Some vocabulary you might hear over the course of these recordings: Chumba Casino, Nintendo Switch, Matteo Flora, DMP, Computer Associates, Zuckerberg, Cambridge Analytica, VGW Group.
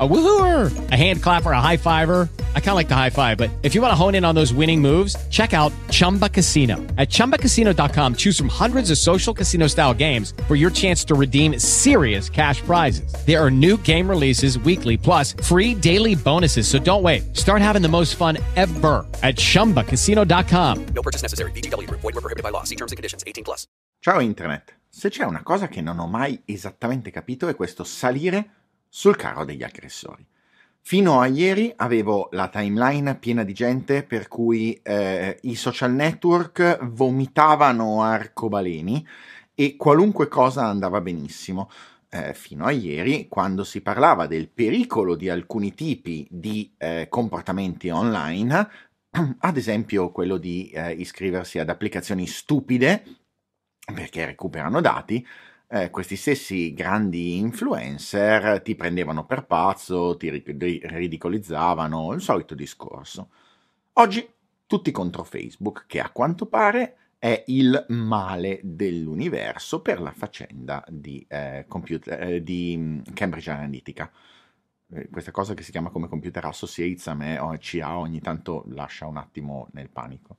A woohooer, a hand clapper, a high fiver. I kind of like the high five, but if you want to hone in on those winning moves, check out Chumba Casino. At chumbacasino.com, choose from hundreds of social casino style games for your chance to redeem serious cash prizes. There are new game releases weekly, plus free daily bonuses. So don't wait. Start having the most fun ever at chumbacasino.com. No purchase necessary. VGW Group. Void where prohibited by law. See terms and conditions. 18 plus. Ciao Internet. Se c'è una cosa che non ho mai esattamente capito è questo salire sul carro degli aggressori. Fino a ieri avevo la timeline piena di gente per cui i social network vomitavano arcobaleni e qualunque cosa andava benissimo. Fino a ieri, quando si parlava del pericolo di alcuni tipi di comportamenti online, ad esempio quello di iscriversi ad applicazioni stupide perché recuperano dati, questi stessi grandi influencer ti prendevano per pazzo, ti ridicolizzavano, il solito discorso. Oggi tutti contro Facebook, che a quanto pare è il male dell'universo per la faccenda di Cambridge Analytica. Questa cosa che si chiama come Computer Associates a me o CA ogni tanto lascia un attimo nel panico.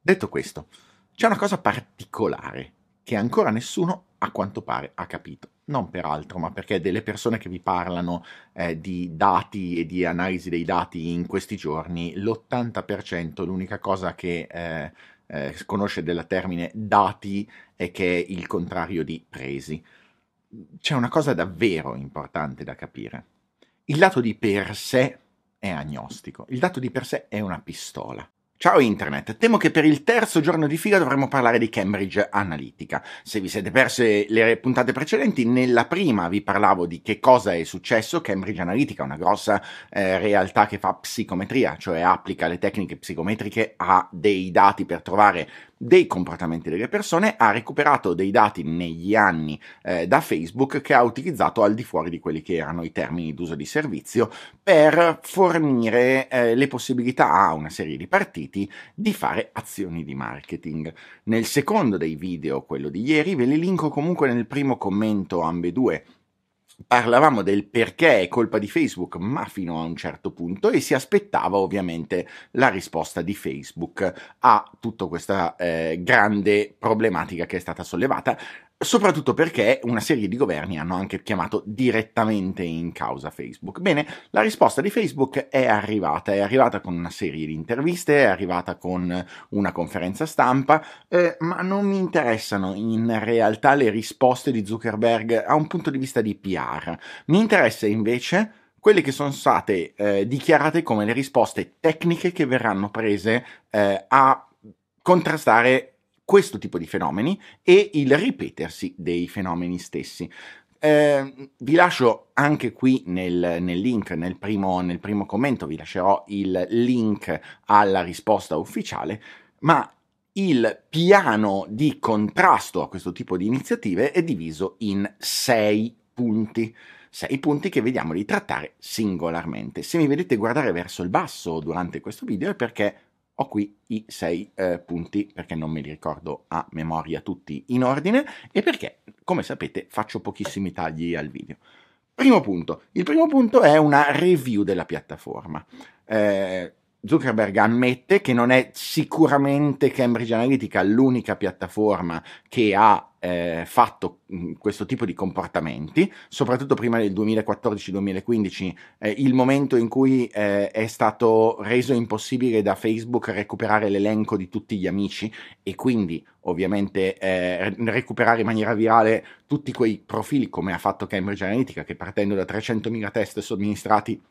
Detto questo, c'è una cosa particolare che ancora nessuno a quanto pare ha capito, non per altro, ma perché delle persone che vi parlano di dati e di analisi dei dati in questi giorni, l'80%, l'unica cosa che conosce del termine dati è che è il contrario di presi. C'è una cosa davvero importante da capire. Il dato di per sé è agnostico, il dato di per sé è una pistola. Ciao Internet, temo che per il terzo giorno di fila dovremo parlare di Cambridge Analytica. Se vi siete perse le puntate precedenti, nella prima vi parlavo di che cosa è successo. Cambridge Analytica è una grossa realtà che fa psicometria, cioè applica le tecniche psicometriche a dei dati per trovare dei comportamenti delle persone, ha recuperato dei dati negli anni da Facebook che ha utilizzato al di fuori di quelli che erano i termini d'uso di servizio per fornire le possibilità a una serie di partiti di fare azioni di marketing. Nel secondo dei video, quello di ieri, ve li linko comunque nel primo commento ambedue. Parlavamo del perché è colpa di Facebook, ma fino a un certo punto, e si aspettava ovviamente la risposta di Facebook a tutta questa grande problematica che è stata sollevata, soprattutto perché una serie di governi hanno anche chiamato direttamente in causa Facebook. Bene, la risposta di Facebook è arrivata con una serie di interviste, è arrivata con una conferenza stampa, ma non mi interessano in realtà le risposte di Zuckerberg a un punto di vista di PR. Mi interessa invece quelle che sono state dichiarate come le risposte tecniche che verranno prese a contrastare questo tipo di fenomeni e il ripetersi dei fenomeni stessi. Vi lascio anche qui nel link, nel primo commento, vi lascerò il link alla risposta ufficiale, ma il piano di contrasto a questo tipo di iniziative è diviso in 6 punti. 6 punti che vediamo di trattare singolarmente. Se mi vedete guardare verso il basso durante questo video è perché ho qui i 6 punti, perché non me li ricordo a memoria tutti in ordine e perché, come sapete, faccio pochissimi tagli al video. Primo punto. Il primo punto è una review della piattaforma. Zuckerberg ammette che non è sicuramente Cambridge Analytica l'unica piattaforma che ha fatto questo tipo di comportamenti, soprattutto prima del 2014-2015, il momento in cui è stato reso impossibile da Facebook recuperare l'elenco di tutti gli amici e quindi ovviamente recuperare in maniera virale tutti quei profili come ha fatto Cambridge Analytica, che partendo da 300.000 test somministrati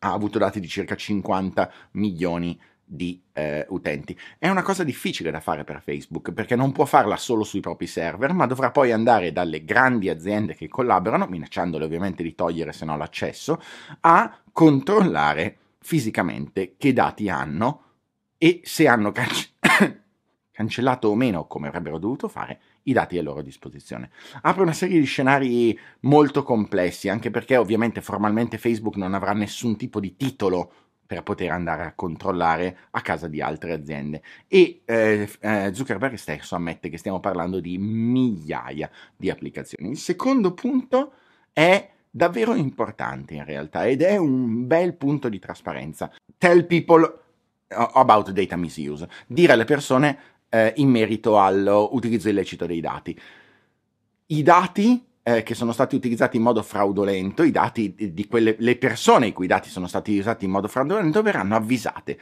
ha avuto dati di circa 50 milioni di utenti. È una cosa difficile da fare per Facebook, perché non può farla solo sui propri server, ma dovrà poi andare dalle grandi aziende che collaborano, minacciandole ovviamente di togliere se no l'accesso, a controllare fisicamente che dati hanno e se hanno cancellato o meno, come avrebbero dovuto fare, i dati a loro disposizione. Apre una serie di scenari molto complessi, anche perché ovviamente formalmente Facebook non avrà nessun tipo di titolo per poter andare a controllare a casa di altre aziende. E Zuckerberg stesso ammette che stiamo parlando di migliaia di applicazioni. Il secondo punto è davvero importante in realtà, ed è un bel punto di trasparenza. Tell people about data misuse. Dire alle persone in merito all'utilizzo illecito dei dati. I dati che sono stati utilizzati in modo fraudolento, i dati di quelle le persone i cui dati sono stati usati in modo fraudolento verranno avvisate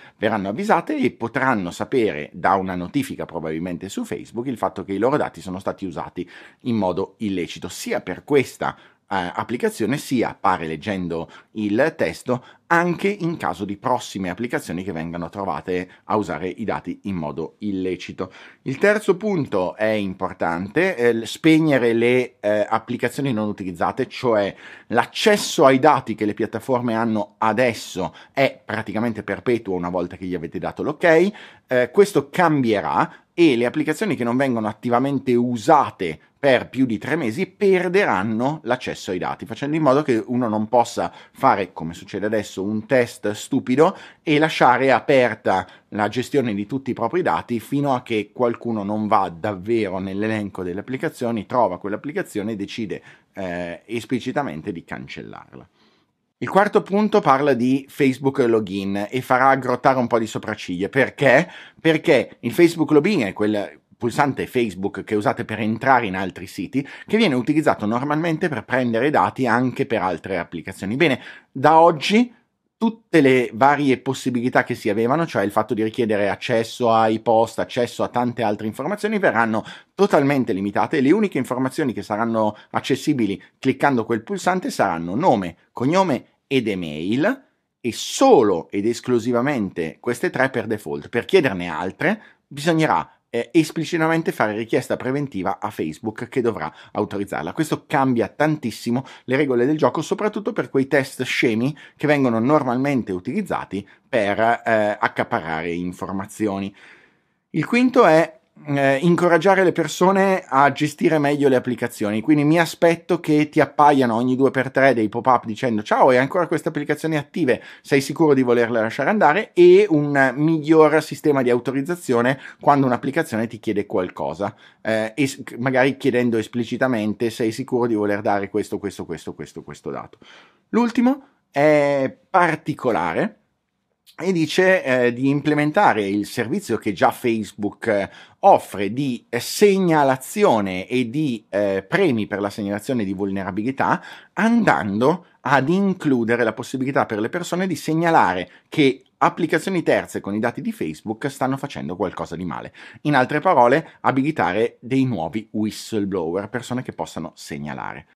e potranno sapere da una notifica probabilmente su Facebook il fatto che i loro dati sono stati usati in modo illecito, sia per questa applicazione, sia, pare leggendo il testo, anche in caso di prossime applicazioni che vengano trovate a usare i dati in modo illecito. Il terzo punto è importante, spegnere le applicazioni non utilizzate, cioè l'accesso ai dati che le piattaforme hanno adesso è praticamente perpetuo una volta che gli avete dato l'ok, questo cambierà e le applicazioni che non vengono attivamente usate per più di 3 mesi perderanno l'accesso ai dati, facendo in modo che uno non possa fare, come succede adesso, un test stupido e lasciare aperta la gestione di tutti i propri dati fino a che qualcuno non va davvero nell'elenco delle applicazioni, trova quell'applicazione e decide esplicitamente di cancellarla. Il quarto punto parla di Facebook Login e farà aggrottare un po' di sopracciglia. Perché? Perché il Facebook Login è quel pulsante Facebook che usate per entrare in altri siti, che viene utilizzato normalmente per prendere dati anche per altre applicazioni. Bene, da oggi tutte le varie possibilità che si avevano, cioè il fatto di richiedere accesso ai post, accesso a tante altre informazioni, verranno totalmente limitate e le uniche informazioni che saranno accessibili cliccando quel pulsante saranno nome, cognome ed email, e solo ed esclusivamente queste 3 per default. Per chiederne altre bisognerà esplicitamente fare richiesta preventiva a Facebook, che dovrà autorizzarla. Questo cambia tantissimo le regole del gioco, soprattutto per quei test scemi che vengono normalmente utilizzati per accaparrare informazioni. Il quinto è incoraggiare le persone a gestire meglio le applicazioni, quindi mi aspetto che ti appaiano ogni 2x3 dei pop-up dicendo ciao, hai ancora queste applicazioni attive, sei sicuro di volerle lasciare andare, e un miglior sistema di autorizzazione quando un'applicazione ti chiede qualcosa, e magari chiedendo esplicitamente sei sicuro di voler dare questo dato. L'ultimo è particolare e dice di implementare il servizio che già Facebook offre di segnalazione e di premi per la segnalazione di vulnerabilità, andando ad includere la possibilità per le persone di segnalare che applicazioni terze con i dati di Facebook stanno facendo qualcosa di male. In altre parole, abilitare dei nuovi whistleblower, persone che possano segnalare.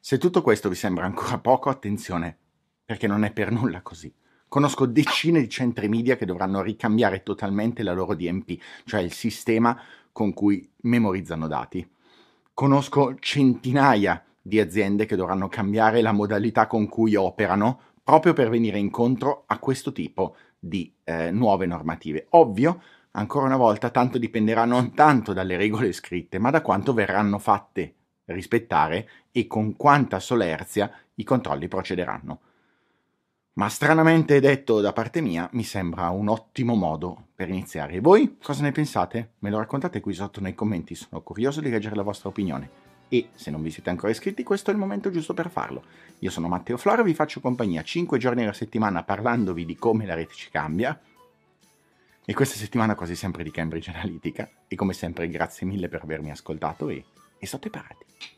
Se tutto questo vi sembra ancora poco, attenzione, perché non è per nulla così. Conosco decine di centri media che dovranno ricambiare totalmente la loro DMP, cioè il sistema con cui memorizzano dati. Conosco centinaia di aziende che dovranno cambiare la modalità con cui operano proprio per venire incontro a questo tipo di nuove normative. Ovvio, ancora una volta, tanto dipenderà non tanto dalle regole scritte, ma da quanto verranno fatte rispettare e con quanta solerzia i controlli procederanno. Ma stranamente detto da parte mia, mi sembra un ottimo modo per iniziare. E voi cosa ne pensate? Me lo raccontate qui sotto nei commenti, sono curioso di leggere la vostra opinione. E se non vi siete ancora iscritti, questo è il momento giusto per farlo. Io sono Matteo Flora, vi faccio compagnia 5 giorni alla settimana parlandovi di come la rete ci cambia. E questa settimana quasi sempre di Cambridge Analytica. E come sempre grazie mille per avermi ascoltato e state parati.